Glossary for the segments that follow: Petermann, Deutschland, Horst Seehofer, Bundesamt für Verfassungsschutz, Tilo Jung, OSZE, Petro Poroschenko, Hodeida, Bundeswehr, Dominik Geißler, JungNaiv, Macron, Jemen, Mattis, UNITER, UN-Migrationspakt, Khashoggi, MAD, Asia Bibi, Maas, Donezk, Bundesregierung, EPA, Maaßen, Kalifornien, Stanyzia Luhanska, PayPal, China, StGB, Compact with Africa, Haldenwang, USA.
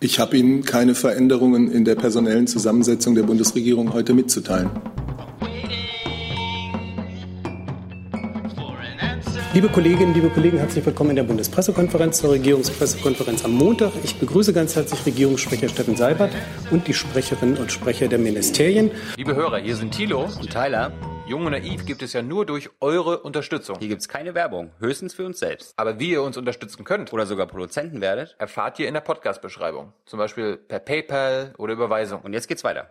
Ich habe Ihnen keine Veränderungen in der personellen Zusammensetzung der Bundesregierung heute mitzuteilen. Liebe Kolleginnen, liebe Kollegen, herzlich willkommen in der Bundespressekonferenz zur Regierungspressekonferenz am Montag. Ich begrüße ganz herzlich Regierungssprecher Steffen Seibert und die Sprecherinnen und Sprecher der Ministerien. Liebe Hörer, hier sind Thilo und Tyler. Jung und naiv gibt es ja nur durch eure Unterstützung. Hier gibt es keine Werbung, höchstens für uns selbst. Aber wie ihr uns unterstützen könnt oder sogar Produzenten werdet, erfahrt ihr in der Podcast-Beschreibung. Zum Beispiel per PayPal oder Überweisung. Und jetzt geht's weiter.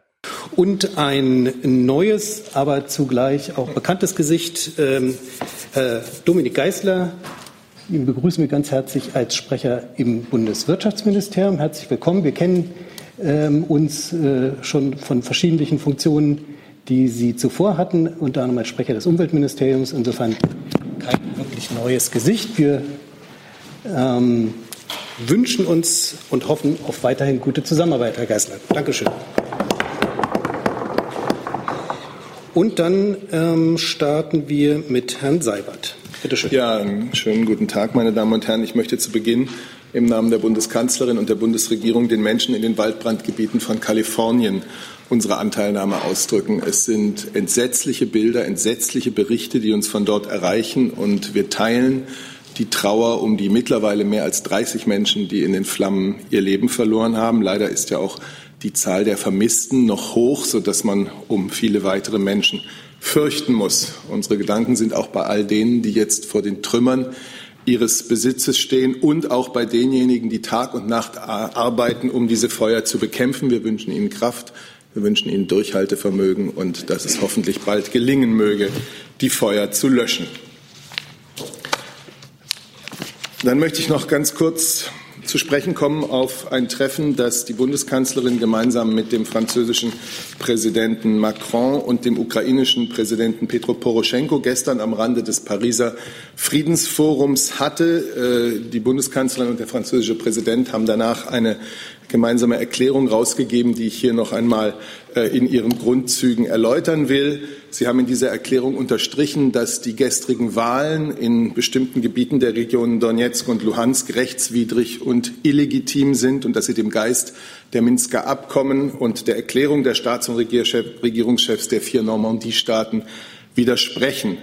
Und ein neues, aber zugleich auch bekanntes Gesicht, Dominik Geißler. Ihn begrüßen wir ganz herzlich als Sprecher im Bundeswirtschaftsministerium. Herzlich willkommen. Wir kennen uns schon von verschiedenen Funktionen, die Sie zuvor hatten, unter anderem als Sprecher des Umweltministeriums. Insofern kein wirklich neues Gesicht. Wir wünschen uns und hoffen auf weiterhin gute Zusammenarbeit, Herr Geißler. Dankeschön. Und dann starten wir mit Herrn Seibert. Bitte schön. Ja, einen schönen guten Tag, meine Damen und Herren. Ich möchte zu Beginn im Namen der Bundeskanzlerin und der Bundesregierung den Menschen in den Waldbrandgebieten von Kalifornien unsere Anteilnahme ausdrücken. Es sind entsetzliche Bilder, entsetzliche Berichte, die uns von dort erreichen. Und wir teilen die Trauer um die mittlerweile mehr als 30 Menschen, die in den Flammen ihr Leben verloren haben. Leider ist ja auch die Zahl der Vermissten noch hoch, sodass man um viele weitere Menschen fürchten muss. Unsere Gedanken sind auch bei all denen, die jetzt vor den Trümmern ihres Besitzes stehen und auch bei denjenigen, die Tag und Nacht arbeiten, um diese Feuer zu bekämpfen. Wir wünschen Ihnen Kraft, wir wünschen Ihnen Durchhaltevermögen und dass es hoffentlich bald gelingen möge, die Feuer zu löschen. Dann möchte ich noch ganz kurz zu sprechen kommen auf ein Treffen, das die Bundeskanzlerin gemeinsam mit dem französischen Präsidenten Macron und dem ukrainischen Präsidenten Petro Poroschenko gestern am Rande des Pariser Friedensforums hatte. Die Bundeskanzlerin und der französische Präsident haben danach eine gemeinsame Erklärung rausgegeben, die ich hier noch einmal in ihren Grundzügen erläutern will. Sie haben in dieser Erklärung unterstrichen, dass die gestrigen Wahlen in bestimmten Gebieten der Regionen Donezk und Luhansk rechtswidrig und illegitim sind und dass sie dem Geist der Minsker Abkommen und der Erklärung der Staats- und Regierungschefs der 4 Normandie-Staaten widersprechen.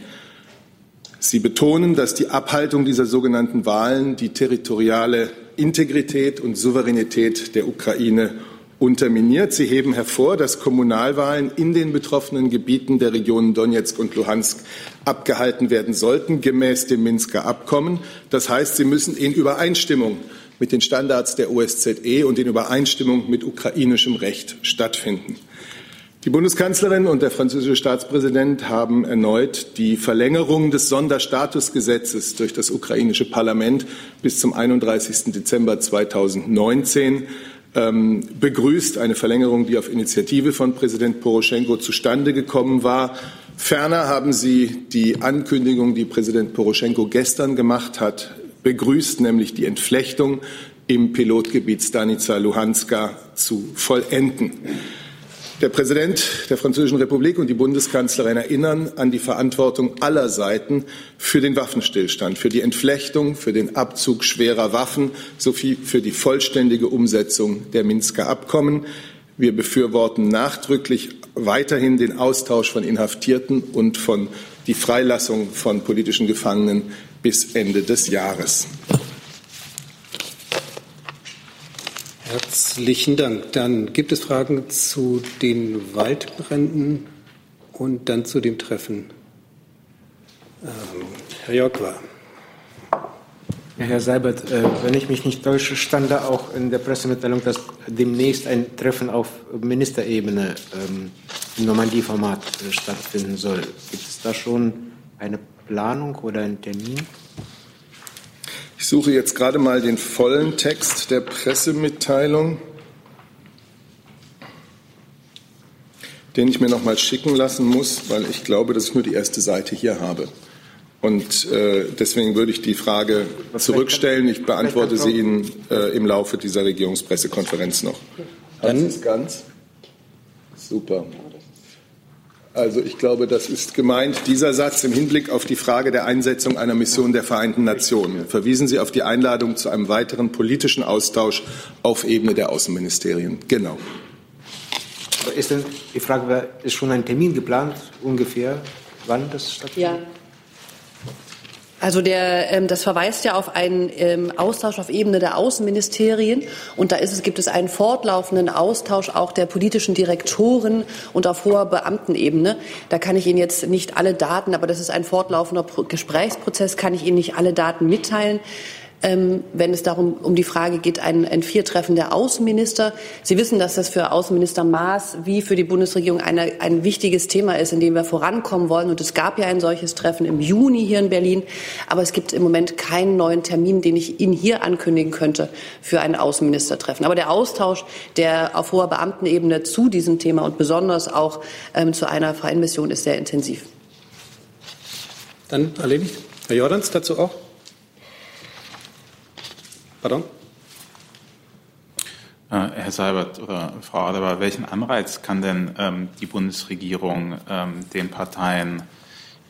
Sie betonen, dass die Abhaltung dieser sogenannten Wahlen die territoriale Integrität und Souveränität der Ukraine unterminiert. Sie heben hervor, dass Kommunalwahlen in den betroffenen Gebieten der Regionen Donezk und Luhansk abgehalten werden sollten, gemäß dem Minsker Abkommen. Das heißt, sie müssen in Übereinstimmung mit den Standards der OSZE und in Übereinstimmung mit ukrainischem Recht stattfinden. Die Bundeskanzlerin und der französische Staatspräsident haben erneut die Verlängerung des Sonderstatusgesetzes durch das ukrainische Parlament bis zum 31. Dezember 2019 begrüßt, eine Verlängerung, die auf Initiative von Präsident Poroschenko zustande gekommen war. Ferner haben sie die Ankündigung, die Präsident Poroschenko gestern gemacht hat, begrüßt, nämlich die Entflechtung im Pilotgebiet Stanyzia Luhanska zu vollenden. Der Präsident der Französischen Republik und die Bundeskanzlerin erinnern an die Verantwortung aller Seiten für den Waffenstillstand, für die Entflechtung, für den Abzug schwerer Waffen sowie für die vollständige Umsetzung der Minsker Abkommen. Wir befürworten nachdrücklich weiterhin den Austausch von Inhaftierten und von die Freilassung von politischen Gefangenen bis Ende des Jahres. Herzlichen Dank. Dann gibt es Fragen zu den Waldbränden und dann zu dem Treffen. Herr Jokwa. Ja, Herr Seibert, wenn ich mich nicht täusche, stand da auch in der Pressemitteilung, dass demnächst ein Treffen auf Ministerebene im Normandie-Format stattfinden soll. Gibt es da schon eine Planung oder einen Termin? Ich suche jetzt gerade mal den vollen Text der Pressemitteilung, den ich mir noch mal schicken lassen muss, weil ich glaube, dass ich nur die erste Seite hier habe. Und deswegen würde ich die Frage zurückstellen. Ich beantworte sie Ihnen im Laufe dieser Regierungspressekonferenz noch. Dann ist ganz super. Also ich glaube, das ist gemeint, dieser Satz im Hinblick auf die Frage der Einsetzung einer Mission der Vereinten Nationen. Verwiesen Sie auf die Einladung zu einem weiteren politischen Austausch auf Ebene der Außenministerien. Genau. Ist denn, ich frage, ist schon ein Termin geplant, ungefähr, wann das stattfindet? Ja. Also das verweist ja auf einen Austausch auf Ebene der Außenministerien. Und da gibt es einen fortlaufenden Austausch auch der politischen Direktoren und auf hoher Beamtenebene. Da kann ich Ihnen jetzt nicht alle Daten, aber das ist ein fortlaufender Gesprächsprozess, kann ich Ihnen nicht alle Daten mitteilen. Wenn es darum um die Frage geht, ein Viertreffen der Außenminister. Sie wissen, dass das für Außenminister Maas wie für die Bundesregierung ein wichtiges Thema ist, in dem wir vorankommen wollen. Und es gab ja ein solches Treffen im Juni hier in Berlin. Aber es gibt im Moment keinen neuen Termin, den ich Ihnen hier ankündigen könnte für ein Außenministertreffen. Aber der Austausch, der auf hoher Beamtenebene zu diesem Thema und besonders auch zu einer freien Mission ist, sehr intensiv. Dann erledigt. Herr Jordans dazu auch. Pardon? Herr Seibert oder Frau Adebar, welchen Anreiz kann denn die Bundesregierung den Parteien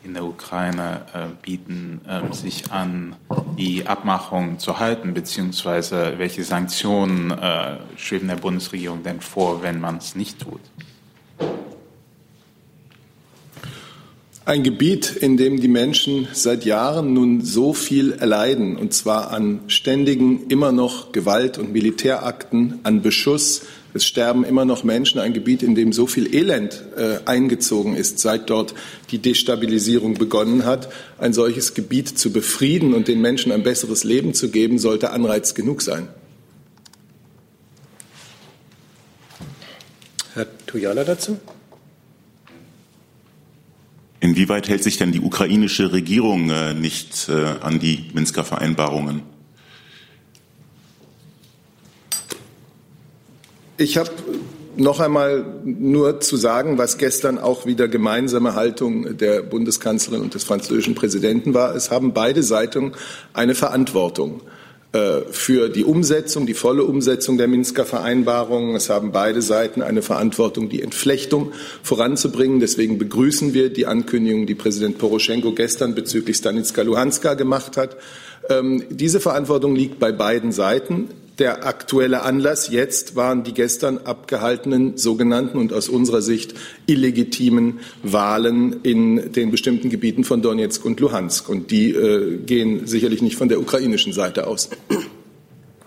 in der Ukraine bieten, sich an die Abmachung zu halten, beziehungsweise welche Sanktionen schweben der Bundesregierung denn vor, wenn man es nicht tut? Ein Gebiet, in dem die Menschen seit Jahren nun so viel erleiden, und zwar an ständigen, immer noch Gewalt- und Militärakten, an Beschuss. Es sterben immer noch Menschen, ein Gebiet, in dem so viel Elend eingezogen ist, seit dort die Destabilisierung begonnen hat. Ein solches Gebiet zu befrieden und den Menschen ein besseres Leben zu geben, sollte Anreiz genug sein. Herr Tujala dazu? Inwieweit hält sich denn die ukrainische Regierung nicht an die Minsker Vereinbarungen? Ich habe noch einmal nur zu sagen, was gestern auch wieder gemeinsame Haltung der Bundeskanzlerin und des französischen Präsidenten war. Es haben beide Seiten eine Verantwortung für die Umsetzung, die volle Umsetzung der Minsker Vereinbarungen. Es haben beide Seiten eine Verantwortung, die Entflechtung voranzubringen. Deswegen begrüßen wir die Ankündigung, die Präsident Poroschenko gestern bezüglich Stanyzia Luhanska gemacht hat. Diese Verantwortung liegt bei beiden Seiten. Der aktuelle Anlass jetzt waren die gestern abgehaltenen sogenannten und aus unserer Sicht illegitimen Wahlen in den bestimmten Gebieten von Donezk und Luhansk. Und die gehen sicherlich nicht von der ukrainischen Seite aus.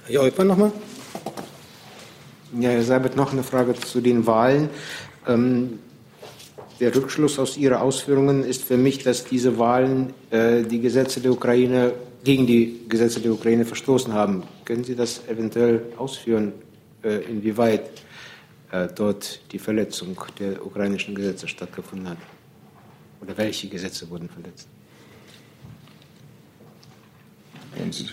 Herr Eutmann nochmal. Ja, Herr Seibert, noch eine Frage zu den Wahlen. Der Rückschluss aus Ihren Ausführungen ist für mich, dass diese Wahlen gegen die Gesetze der Ukraine verstoßen haben. Können Sie das eventuell ausführen, inwieweit dort die Verletzung der ukrainischen Gesetze stattgefunden hat? Oder welche Gesetze wurden verletzt?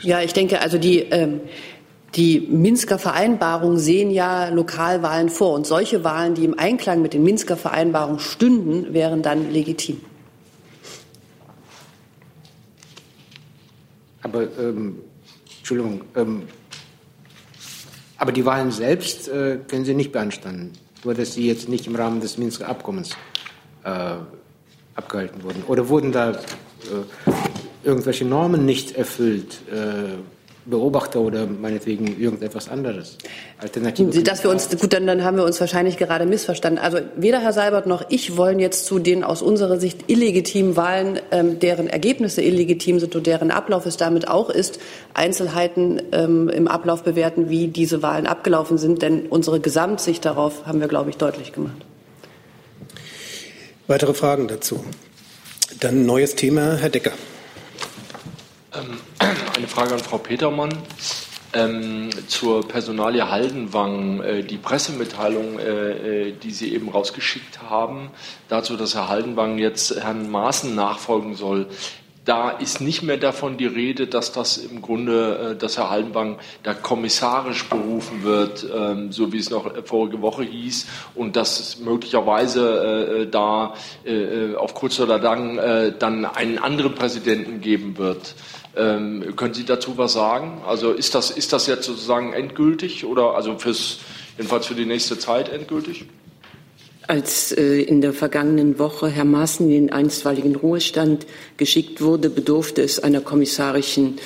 Ja, ich denke, also die Minsker Vereinbarungen sehen ja Lokalwahlen vor. Und solche Wahlen, die im Einklang mit den Minsker Vereinbarungen stünden, wären dann legitim. Aber, aber die Wahlen selbst können Sie nicht beanstanden, nur dass sie jetzt nicht im Rahmen des Minsker Abkommens abgehalten wurden. Oder wurden da irgendwelche Normen nicht erfüllt? Beobachter oder meinetwegen irgendetwas anderes. Alternative. Dann haben wir uns wahrscheinlich gerade missverstanden. Also weder Herr Seibert noch ich wollen jetzt zu den aus unserer Sicht illegitimen Wahlen, deren Ergebnisse illegitim sind und deren Ablauf es damit auch ist, Einzelheiten im Ablauf bewerten, wie diese Wahlen abgelaufen sind. Denn unsere Gesamtsicht darauf haben wir, glaube ich, deutlich gemacht. Weitere Fragen dazu? Dann neues Thema, Herr Decker. Eine Frage an Frau Petermann zur Personalie Haldenwang. Die Pressemitteilung, die Sie eben rausgeschickt haben, dazu, dass Herr Haldenwang jetzt Herrn Maaßen nachfolgen soll, da ist nicht mehr davon die Rede, dass das im Grunde, dass Herr Haldenwang da kommissarisch berufen wird, so wie es noch vorige Woche hieß, und dass möglicherweise da auf kurz oder lang dann einen anderen Präsidenten geben wird. Können Sie dazu was sagen? Also ist das jetzt sozusagen endgültig oder also jedenfalls für die nächste Zeit endgültig? Als in der vergangenen Woche Herr Maaßen in den einstweiligen Ruhestand geschickt wurde, bedurfte es einer kommissarischen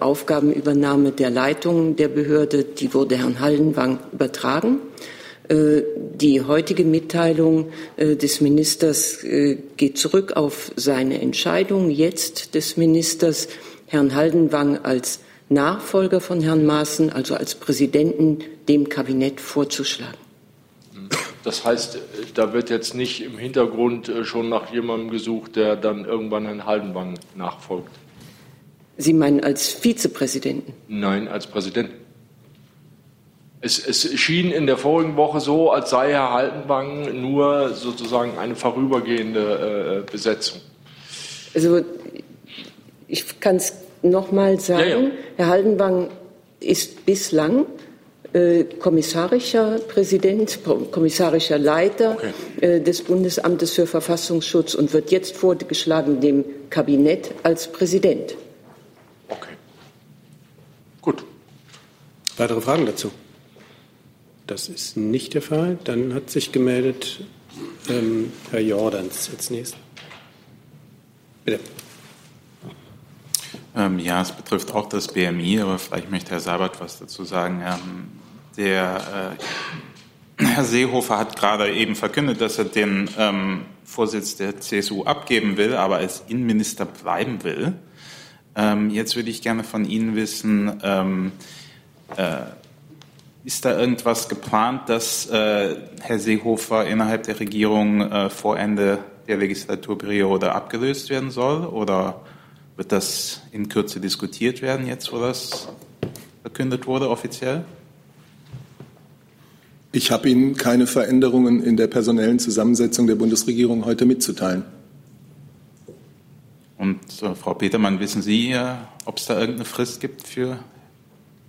Aufgabenübernahme der Leitung der Behörde. Die wurde Herrn Haldenwang übertragen. Die heutige Mitteilung des Ministers geht zurück auf seine Entscheidung, jetzt des Ministers Herrn Haldenwang als Nachfolger von Herrn Maaßen, also als Präsidenten, dem Kabinett vorzuschlagen. Das heißt, da wird jetzt nicht im Hintergrund schon nach jemandem gesucht, der dann irgendwann Herrn Haldenwang nachfolgt. Sie meinen als Vizepräsidenten? Nein, als Präsidenten. Es schien in der vorigen Woche so, als sei Herr Haldenwang nur sozusagen eine vorübergehende Besetzung. Also ich kann es nochmal sagen, ja. Herr Haldenwang ist bislang kommissarischer Präsident, kommissarischer Leiter des Bundesamtes für Verfassungsschutz und wird jetzt vorgeschlagen dem Kabinett als Präsident. Okay. Gut. Weitere Fragen dazu? Das ist nicht der Fall. Dann hat sich gemeldet Herr Jordans als nächstes. Bitte. Ja, es betrifft auch das BMI, aber vielleicht möchte Herr Seibert was dazu sagen. Herr Seehofer hat gerade eben verkündet, dass er den Vorsitz der CSU abgeben will, aber als Innenminister bleiben will. Jetzt würde ich gerne von Ihnen wissen, ist da irgendwas geplant, dass Herr Seehofer innerhalb der Regierung vor Ende der Legislaturperiode abgelöst werden soll? Oder wird das in Kürze diskutiert werden, jetzt wo das verkündet wurde offiziell? Ich habe Ihnen keine Veränderungen in der personellen Zusammensetzung der Bundesregierung heute mitzuteilen. Und Frau Petermann, wissen Sie, ob es da irgendeine Frist gibt für?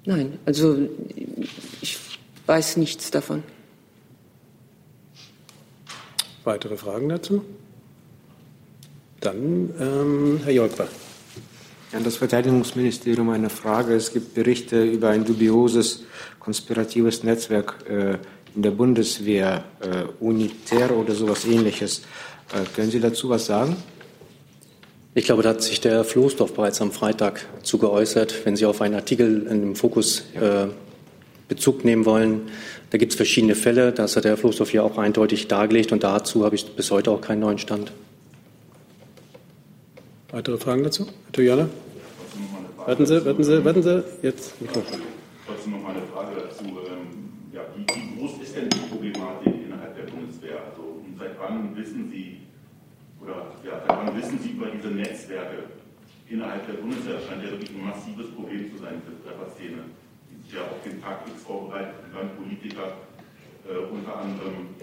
Nein, also ich weiß nichts davon. Weitere Fragen dazu? Dann Herr Jolkwa. An das Verteidigungsministerium eine Frage. Es gibt Berichte über ein dubioses, konspiratives Netzwerk in der Bundeswehr, UNITER oder sowas Ähnliches. Können Sie dazu was sagen? Ich glaube, da hat sich der Herr Floßdorf bereits am Freitag zu geäußert. Wenn Sie auf einen Artikel in dem Fokus Bezug nehmen wollen, da gibt es verschiedene Fälle. Das hat der Herr Floßdorf ja auch eindeutig dargelegt. Und dazu habe ich bis heute auch keinen neuen Stand. Weitere Fragen dazu? Herr Tujana? Warten Sie. Jetzt Mikrofon. Trotzdem noch mal eine Frage dazu. Ja, wie groß ist denn die Problematik innerhalb der Bundeswehr? Also, seit wann wissen Sie über diese Netzwerke innerhalb der Bundeswehr? Das scheint ja wirklich ein massives Problem zu sein für die Trefferszene, die sich ja auf den Tag X vorbereitet und dann Politiker unter anderem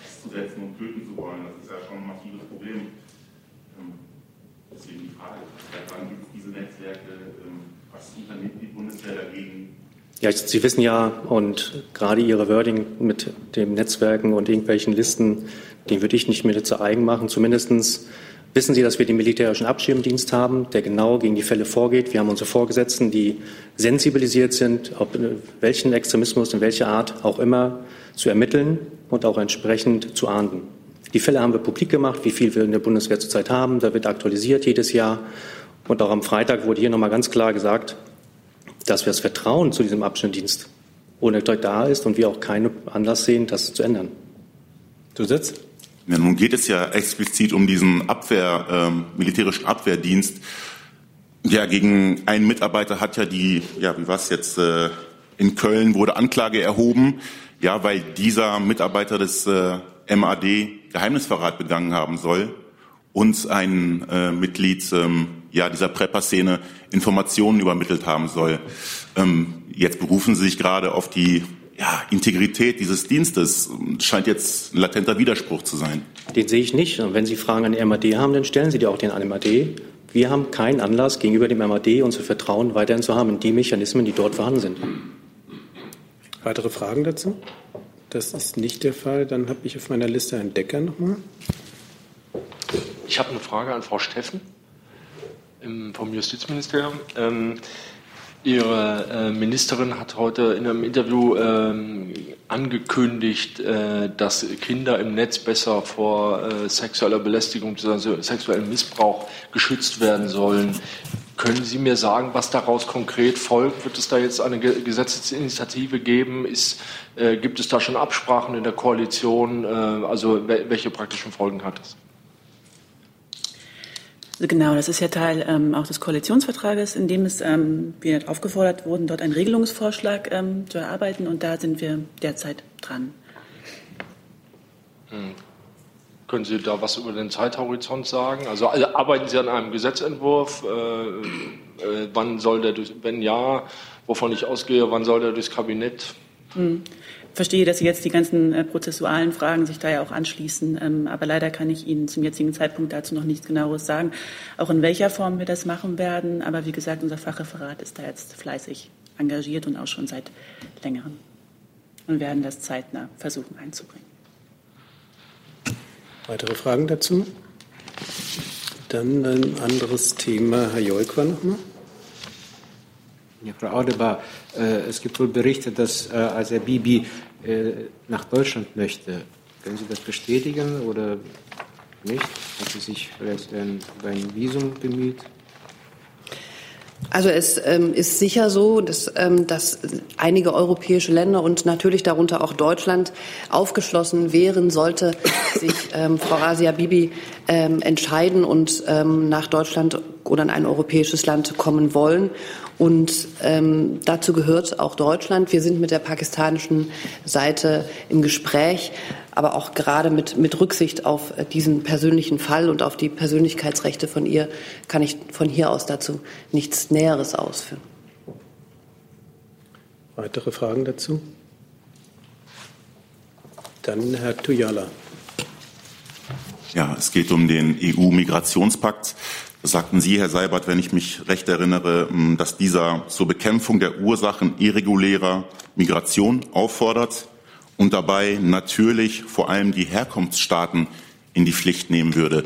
festzusetzen und töten zu wollen. Das ist ja schon ein massives Problem. Deswegen die Frage, seit wann gibt es diese Netzwerke? Was unternimmt die Bundeswehr dagegen? Ja, Sie wissen ja, und gerade Ihre Wording mit den Netzwerken und irgendwelchen Listen, den würde ich nicht mehr zu eigen machen. Zumindest wissen Sie, dass wir den militärischen Abschirmdienst haben, der genau gegen die Fälle vorgeht. Wir haben unsere Vorgesetzten, die sensibilisiert sind, ob welchen Extremismus, in welcher Art auch immer, zu ermitteln und auch entsprechend zu ahnden. Die Fälle haben wir publik gemacht, wie viel wir in der Bundeswehr zurzeit haben. Da wird aktualisiert jedes Jahr. Und auch am Freitag wurde hier nochmal ganz klar gesagt, dass wir das Vertrauen zu diesem Abschirmdienst ohne da ist und wir auch keinen Anlass sehen, das zu ändern. Zusatz? Ja, nun geht es ja explizit um diesen militärischen Abwehrdienst. Ja, gegen einen Mitarbeiter hat ja in Köln wurde Anklage erhoben, ja, weil dieser Mitarbeiter des MAD Geheimnisverrat begangen haben soll und ein Mitglied dieser Prepper-Szene Informationen übermittelt haben soll. Jetzt berufen Sie sich gerade auf die Integrität dieses Dienstes. Das scheint jetzt ein latenter Widerspruch zu sein. Den sehe ich nicht. Und wenn Sie Fragen an die MAD haben, dann stellen Sie die auch den an MAD. Wir haben keinen Anlass, gegenüber dem MAD unser Vertrauen weiterhin zu haben in die Mechanismen, die dort vorhanden sind. Weitere Fragen dazu? Das ist nicht der Fall. Dann habe ich auf meiner Liste einen Decker nochmal. Ich habe eine Frage an Frau Steffen vom Justizministerium. Ihre Ministerin hat heute in einem Interview angekündigt, dass Kinder im Netz besser vor sexueller Belästigung, also sexuellem Missbrauch geschützt werden sollen. Können Sie mir sagen, was daraus konkret folgt? Wird es da jetzt eine Gesetzesinitiative geben? Gibt es da schon Absprachen in der Koalition? Also welche praktischen Folgen hat das? Genau, das ist ja Teil auch des Koalitionsvertrages, in dem wir aufgefordert wurden, dort einen Regelungsvorschlag zu erarbeiten. Und da sind wir derzeit dran. Können Sie da was über den Zeithorizont sagen? Also arbeiten Sie an einem Gesetzentwurf? Wann soll der durch, wenn ja, wovon ich ausgehe, wann soll der durchs Kabinett? Ich verstehe, dass Sie jetzt die ganzen prozessualen Fragen sich da ja auch anschließen. Aber leider kann ich Ihnen zum jetzigen Zeitpunkt dazu noch nichts Genaueres sagen, auch in welcher Form wir das machen werden. Aber wie gesagt, unser Fachreferat ist da jetzt fleißig engagiert und auch schon seit längerem. Und werden das zeitnah versuchen einzubringen. Weitere Fragen dazu? Dann ein anderes Thema. Herr Jolk war noch mal. Ja, Frau Audebar, es gibt wohl Berichte, dass Asia Bibi nach Deutschland möchte. Können Sie das bestätigen oder nicht? Hat sie sich vielleicht über ein Visum bemüht? Also es ist sicher so, dass einige europäische Länder und natürlich darunter auch Deutschland aufgeschlossen wären, sollte sich Frau Asia Bibi entscheiden und nach Deutschland oder in ein europäisches Land kommen wollen. Und dazu gehört auch Deutschland. Wir sind mit der pakistanischen Seite im Gespräch, aber auch gerade mit Rücksicht auf diesen persönlichen Fall und auf die Persönlichkeitsrechte von ihr kann ich von hier aus dazu nichts Näheres ausführen. Weitere Fragen dazu? Dann Herr Tujala. Ja, es geht um den EU-Migrationspakt. Das sagten Sie, Herr Seibert, wenn ich mich recht erinnere, dass dieser zur Bekämpfung der Ursachen irregulärer Migration auffordert und dabei natürlich vor allem die Herkunftsstaaten in die Pflicht nehmen würde.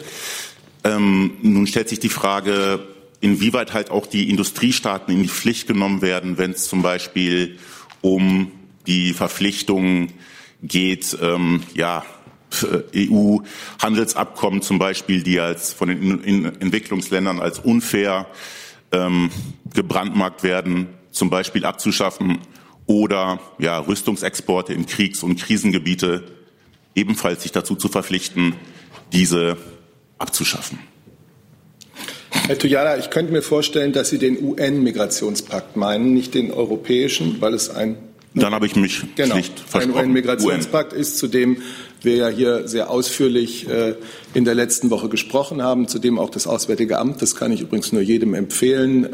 Nun stellt sich die Frage, inwieweit halt auch die Industriestaaten in die Pflicht genommen werden, wenn es zum Beispiel um die Verpflichtungen geht, EU-Handelsabkommen zum Beispiel, die als von den Entwicklungsländern als unfair gebrandmarkt werden, zum Beispiel abzuschaffen oder Rüstungsexporte in Kriegs- und Krisengebiete ebenfalls sich dazu zu verpflichten, diese abzuschaffen. Herr Tujala, ich könnte mir vorstellen, dass Sie den UN-Migrationspakt meinen, nicht den europäischen, weil es ein... Dann habe ich mich schlicht versprochen. Ein UN-Migrationspakt ist, zu dem wir ja hier sehr ausführlich in der letzten Woche gesprochen haben, zu dem auch das Auswärtige Amt, das kann ich übrigens nur jedem empfehlen,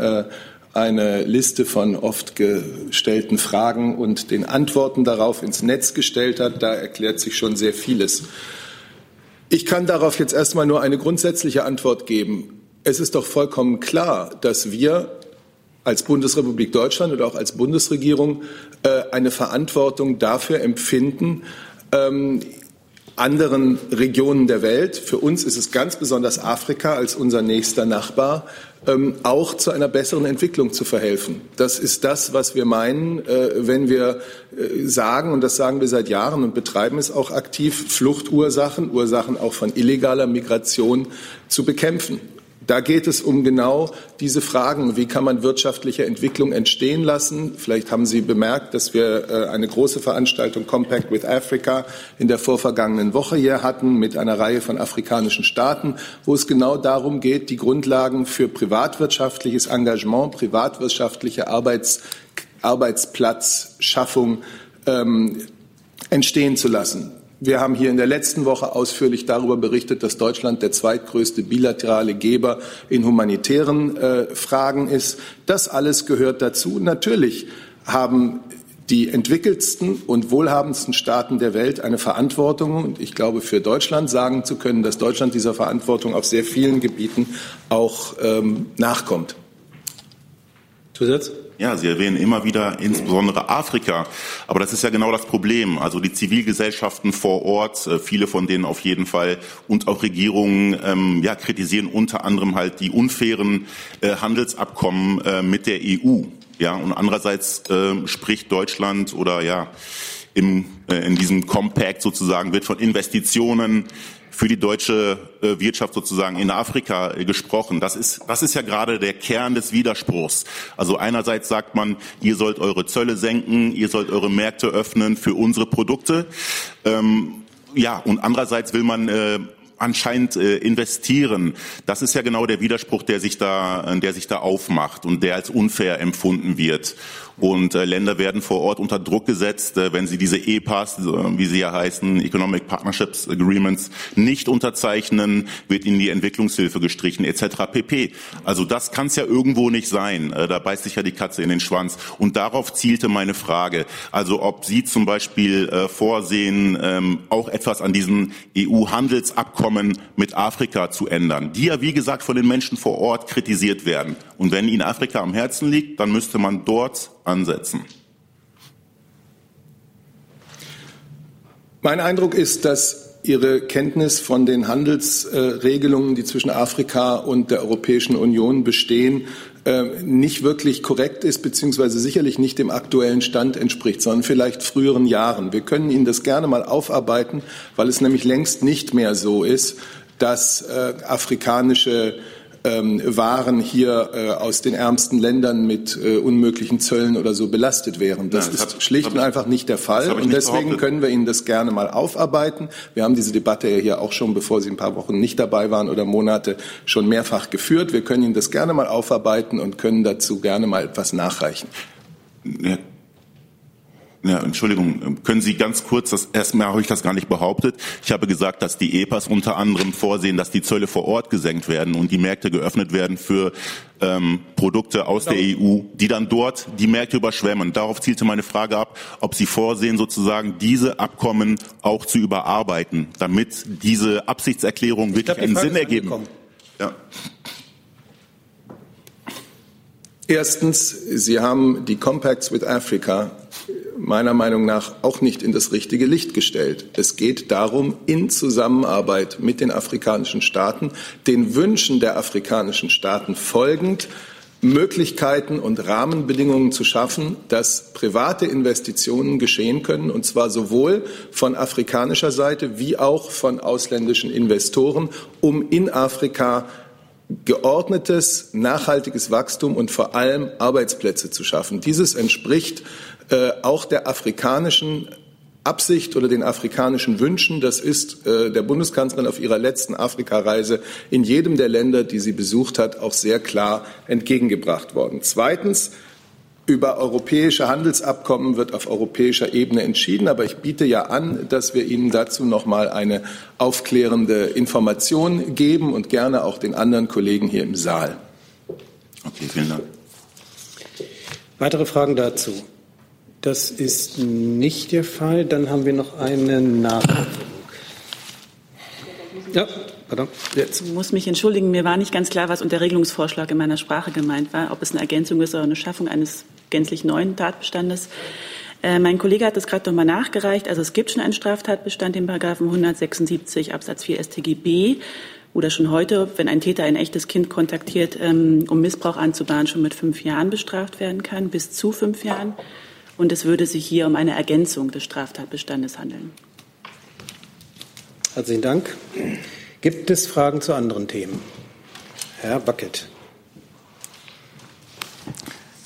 eine Liste von oft gestellten Fragen und den Antworten darauf ins Netz gestellt hat. Da erklärt sich schon sehr vieles. Ich kann darauf jetzt erstmal nur eine grundsätzliche Antwort geben. Es ist doch vollkommen klar, dass wir als Bundesrepublik Deutschland oder auch als Bundesregierung eine Verantwortung dafür empfinden, anderen Regionen der Welt, für uns ist es ganz besonders Afrika als unser nächster Nachbar, auch zu einer besseren Entwicklung zu verhelfen. Das ist das, was wir meinen, wenn wir sagen, und das sagen wir seit Jahren und betreiben es auch aktiv, Fluchtursachen, Ursachen auch von illegaler Migration zu bekämpfen. Da geht es um genau diese Fragen. Wie kann man wirtschaftliche Entwicklung entstehen lassen? Vielleicht haben Sie bemerkt, dass wir eine große Veranstaltung Compact with Africa in der vorvergangenen Woche hier hatten mit einer Reihe von afrikanischen Staaten, wo es genau darum geht, die Grundlagen für privatwirtschaftliches Engagement, privatwirtschaftliche Arbeitsplatzschaffung entstehen zu lassen. Wir haben hier in der letzten Woche ausführlich darüber berichtet, dass Deutschland der zweitgrößte bilaterale Geber in humanitären Fragen ist. Das alles gehört dazu. Natürlich haben die entwickelsten und wohlhabendsten Staaten der Welt eine Verantwortung. Und ich glaube, für Deutschland sagen zu können, dass Deutschland dieser Verantwortung auf sehr vielen Gebieten auch nachkommt. Zusatz? Ja, Sie erwähnen immer wieder insbesondere Afrika, aber das ist ja genau das Problem. Also die Zivilgesellschaften vor Ort, viele von denen auf jeden Fall, und auch Regierungen kritisieren unter anderem halt die unfairen Handelsabkommen mit der EU. Ja, und andererseits spricht Deutschland oder ja in diesem Compact sozusagen wird von Investitionen für die deutsche Wirtschaft sozusagen in Afrika gesprochen. Das ist ja gerade der Kern des Widerspruchs. Also einerseits sagt man, ihr sollt eure Zölle senken, ihr sollt eure Märkte öffnen für unsere Produkte. Ja, und andererseits will man anscheinend investieren. Das ist ja genau der Widerspruch, der sich da aufmacht und der als unfair empfunden wird. Und Länder werden vor Ort unter Druck gesetzt, wenn sie diese EPAs, wie sie ja heißen, Economic Partnerships Agreements, nicht unterzeichnen, wird ihnen die Entwicklungshilfe gestrichen, etc. pp. Also das kann es ja irgendwo nicht sein. Da beißt sich ja die Katze in den Schwanz. Und darauf zielte meine Frage. Also ob Sie zum Beispiel vorsehen, auch etwas an diesen EU-Handelsabkommen mit Afrika zu ändern, die ja wie gesagt von den Menschen vor Ort kritisiert werden. Und wenn Ihnen Afrika am Herzen liegt, dann müsste man dort ansetzen. Mein Eindruck ist, dass Ihre Kenntnis von den Handelsregelungen, die zwischen Afrika und der Europäischen Union bestehen, nicht wirklich korrekt ist, beziehungsweise sicherlich nicht dem aktuellen Stand entspricht, sondern vielleicht früheren Jahren. Wir können Ihnen das gerne mal aufarbeiten, weil es nämlich längst nicht mehr so ist, dass afrikanische Waren hier aus den ärmsten Ländern mit unmöglichen Zöllen oder so belastet wären. Das ist schlicht und einfach nicht der Fall. Und deswegen können wir Ihnen das gerne mal aufarbeiten. Wir haben diese Debatte ja hier auch schon, bevor Sie ein paar Wochen nicht dabei waren oder Monate, schon mehrfach geführt. Wir können Ihnen das gerne mal aufarbeiten und können dazu gerne mal etwas nachreichen. Ja, Entschuldigung, können Sie ganz kurz, erstmal habe ich das gar nicht behauptet. Ich habe gesagt, dass die EPAs unter anderem vorsehen, dass die Zölle vor Ort gesenkt werden und die Märkte geöffnet werden für Produkte aus der EU, die dann dort die Märkte überschwemmen. Darauf zielte meine Frage ab, ob Sie vorsehen, sozusagen diese Abkommen auch zu überarbeiten, damit diese Absichtserklärungen wirklich einen Sinn ergeben. Ja. Erstens, Sie haben die Compacts with Africa meiner Meinung nach auch nicht in das richtige Licht gestellt. Es geht darum, in Zusammenarbeit mit den afrikanischen Staaten, den Wünschen der afrikanischen Staaten folgend, Möglichkeiten und Rahmenbedingungen zu schaffen, dass private Investitionen geschehen können, und zwar sowohl von afrikanischer Seite wie auch von ausländischen Investoren, um in Afrika geordnetes, nachhaltiges Wachstum und vor allem Arbeitsplätze zu schaffen. Dieses entspricht auch der afrikanischen Absicht oder den afrikanischen Wünschen. Das ist der Bundeskanzlerin auf ihrer letzten Afrikareise in jedem der Länder, die sie besucht hat, auch sehr klar entgegengebracht worden. Zweitens, über europäische Handelsabkommen wird auf europäischer Ebene entschieden. Aber ich biete ja an, dass wir Ihnen dazu noch mal eine aufklärende Information geben und gerne auch den anderen Kollegen hier im Saal. Okay, vielen Dank. Weitere Fragen dazu? Das ist nicht der Fall. Dann haben wir noch eine Nachfrage. Ja, pardon. Jetzt. Ich muss mich entschuldigen. Mir war nicht ganz klar, was unter Regelungsvorschlag in meiner Sprache gemeint war. Ob es eine Ergänzung ist oder eine Schaffung eines gänzlich neuen Tatbestandes. Mein Kollege hat das gerade nochmal nachgereicht. Also es gibt schon einen Straftatbestand in § 176 Absatz 4 StGB. Oder schon heute, wenn ein Täter ein echtes Kind kontaktiert, um Missbrauch anzubahnen, schon mit 5 Jahren bestraft werden kann. Bis zu 5 Jahren. Und es würde sich hier um eine Ergänzung des Straftatbestandes handeln. Herzlichen Dank. Gibt es Fragen zu anderen Themen? Herr Bucket.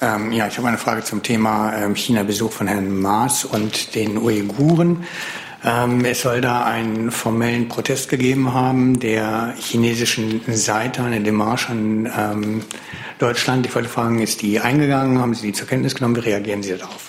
Ja, ich habe eine Frage zum Thema China-Besuch von Herrn Maas und den Uiguren. Es soll da einen formellen Protest gegeben haben der chinesischen Seite, eine Demarche an Deutschland. Ich wollte fragen, ist die eingegangen? Haben Sie die zur Kenntnis genommen? Wie reagieren Sie darauf?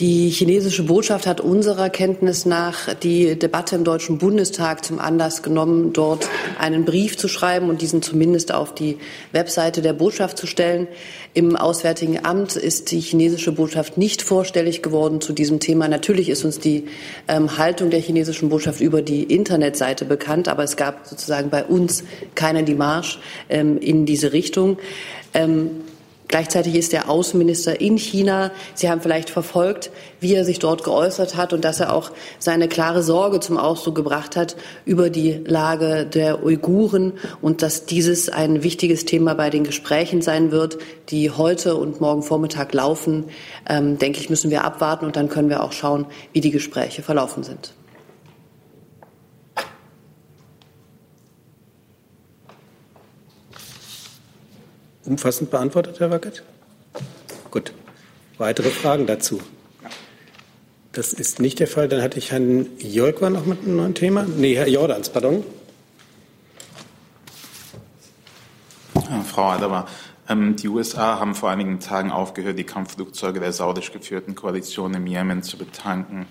Die chinesische Botschaft hat unserer Kenntnis nach die Debatte im Deutschen Bundestag zum Anlass genommen, dort einen Brief zu schreiben und diesen zumindest auf die Webseite der Botschaft zu stellen. Im Auswärtigen Amt ist die chinesische Botschaft nicht vorstellig geworden zu diesem Thema. Natürlich ist uns die Haltung der chinesischen Botschaft über die Internetseite bekannt, aber es gab sozusagen bei uns keine Demarche in diese Richtung. Gleichzeitig ist der Außenminister in China, Sie haben vielleicht verfolgt, wie er sich dort geäußert hat und dass er auch seine klare Sorge zum Ausdruck gebracht hat über die Lage der Uiguren und dass dieses ein wichtiges Thema bei den Gesprächen sein wird, die heute und morgen Vormittag laufen. Denke ich, müssen wir abwarten und dann können wir auch schauen, wie die Gespräche verlaufen sind. Umfassend beantwortet, Herr Wackert? Gut. Weitere Fragen dazu? Das ist nicht der Fall. Dann hatte ich Herrn Jörg war noch mit einem neuen Thema. Nee, Herr Jordans, pardon. Ja, Frau Adama, die USA haben vor einigen Tagen aufgehört, die Kampfflugzeuge der saudisch geführten Koalition im Jemen zu betanken.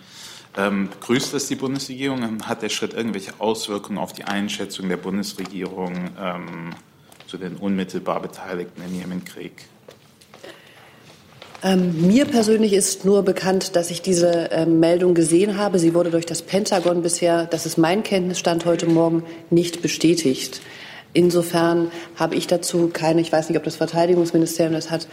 Begrüßt das die Bundesregierung? Hat der Schritt irgendwelche Auswirkungen auf die Einschätzung der Bundesregierung zu den unmittelbar Beteiligten im Jemenkrieg? Mir persönlich ist nur bekannt, dass ich diese Meldung gesehen habe. Sie wurde durch das Pentagon bisher, das ist mein Kenntnisstand heute Morgen, nicht bestätigt. Insofern habe ich dazu keine, ich weiß nicht, ob das Verteidigungsministerium das hat,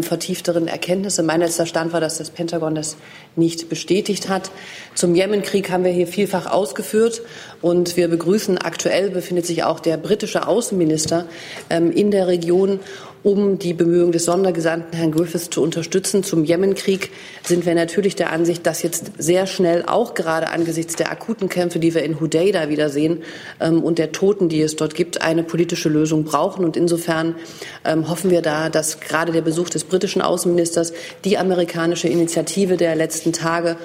vertiefteren Erkenntnisse. Mein letzter Stand war, dass das Pentagon das nicht bestätigt hat. Zum Jemenkrieg haben wir hier vielfach ausgeführt und wir begrüßen, aktuell befindet sich auch der britische Außenminister in der Region, um die Bemühungen des Sondergesandten Herrn Griffiths zu unterstützen. Zum Jemenkrieg sind wir natürlich der Ansicht, dass jetzt sehr schnell, auch gerade angesichts der akuten Kämpfe, die wir in Hodeida wiedersehen und der Toten, die es dort gibt, eine politische Lösung brauchen. Und insofern hoffen wir da, dass gerade der Besuch des britischen Außenministers, die amerikanische Initiative der letzten Tage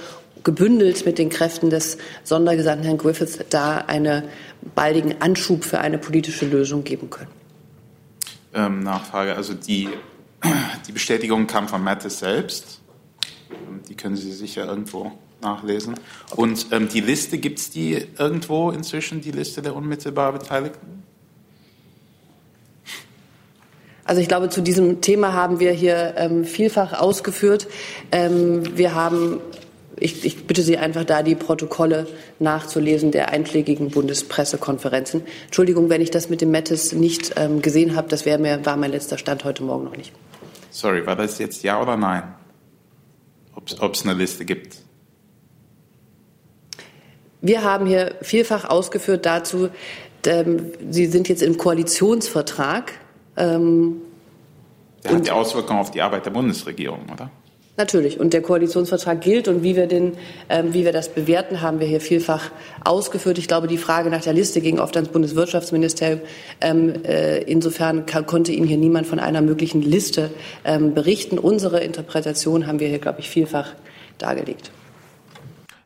gebündelt mit den Kräften des Sondergesandten Herrn Griffiths da einen baldigen Anschub für eine politische Lösung geben können. Nachfrage, also die Bestätigung kam von Mattis selbst, die können Sie sicher irgendwo nachlesen. Und die Liste, gibt es die irgendwo inzwischen, die Liste der unmittelbar Beteiligten? Also ich glaube, zu diesem Thema haben wir hier vielfach ausgeführt. Ich bitte Sie einfach, da die Protokolle nachzulesen der einschlägigen Bundespressekonferenzen. Entschuldigung, wenn ich das mit dem Mattis nicht gesehen habe, das war mein letzter Stand heute Morgen noch nicht. Sorry, war das jetzt ja oder nein? Ob es eine Liste gibt? Wir haben hier vielfach ausgeführt dazu, Sie sind jetzt im Koalitionsvertrag. Der hat die Auswirkungen auf die Arbeit der Bundesregierung, oder? Natürlich. Und der Koalitionsvertrag gilt. Und wie wir das bewerten, haben wir hier vielfach ausgeführt. Ich glaube, die Frage nach der Liste ging oft ans Bundeswirtschaftsministerium. Insofern konnte Ihnen hier niemand von einer möglichen Liste berichten. Unsere Interpretation haben wir hier, glaube ich, vielfach dargelegt.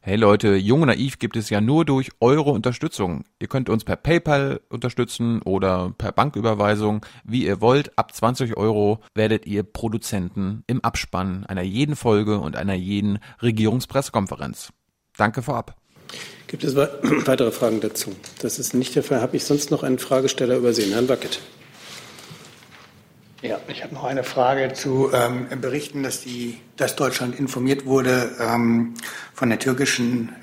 Hey Leute, Jung und Naiv gibt es ja nur durch eure Unterstützung. Ihr könnt uns per PayPal unterstützen oder per Banküberweisung, wie ihr wollt. Ab 20 Euro werdet ihr Produzenten im Abspann einer jeden Folge und einer jeden Regierungspressekonferenz. Danke vorab. Gibt es weitere Fragen dazu? Das ist nicht der Fall. Habe ich sonst noch einen Fragesteller übersehen? Herrn Wackett. Ja, ich habe noch eine Frage zu Berichten, dass Deutschland informiert wurde von der türkischen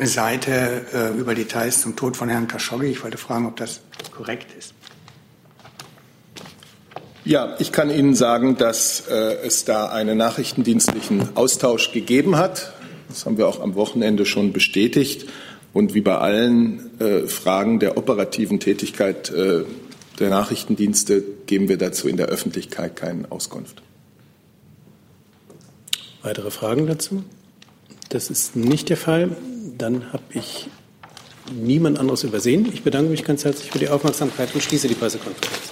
Seite über Details zum Tod von Herrn Khashoggi. Ich wollte fragen, ob das korrekt ist. Ja, ich kann Ihnen sagen, dass es da einen nachrichtendienstlichen Austausch gegeben hat. Das haben wir auch am Wochenende schon bestätigt. Und wie bei allen Fragen der operativen Tätigkeit der Nachrichtendienste geben wir dazu in der Öffentlichkeit keine Auskunft. Weitere Fragen dazu? Das ist nicht der Fall. Dann habe ich niemand anderes übersehen. Ich bedanke mich ganz herzlich für die Aufmerksamkeit und schließe die Pressekonferenz.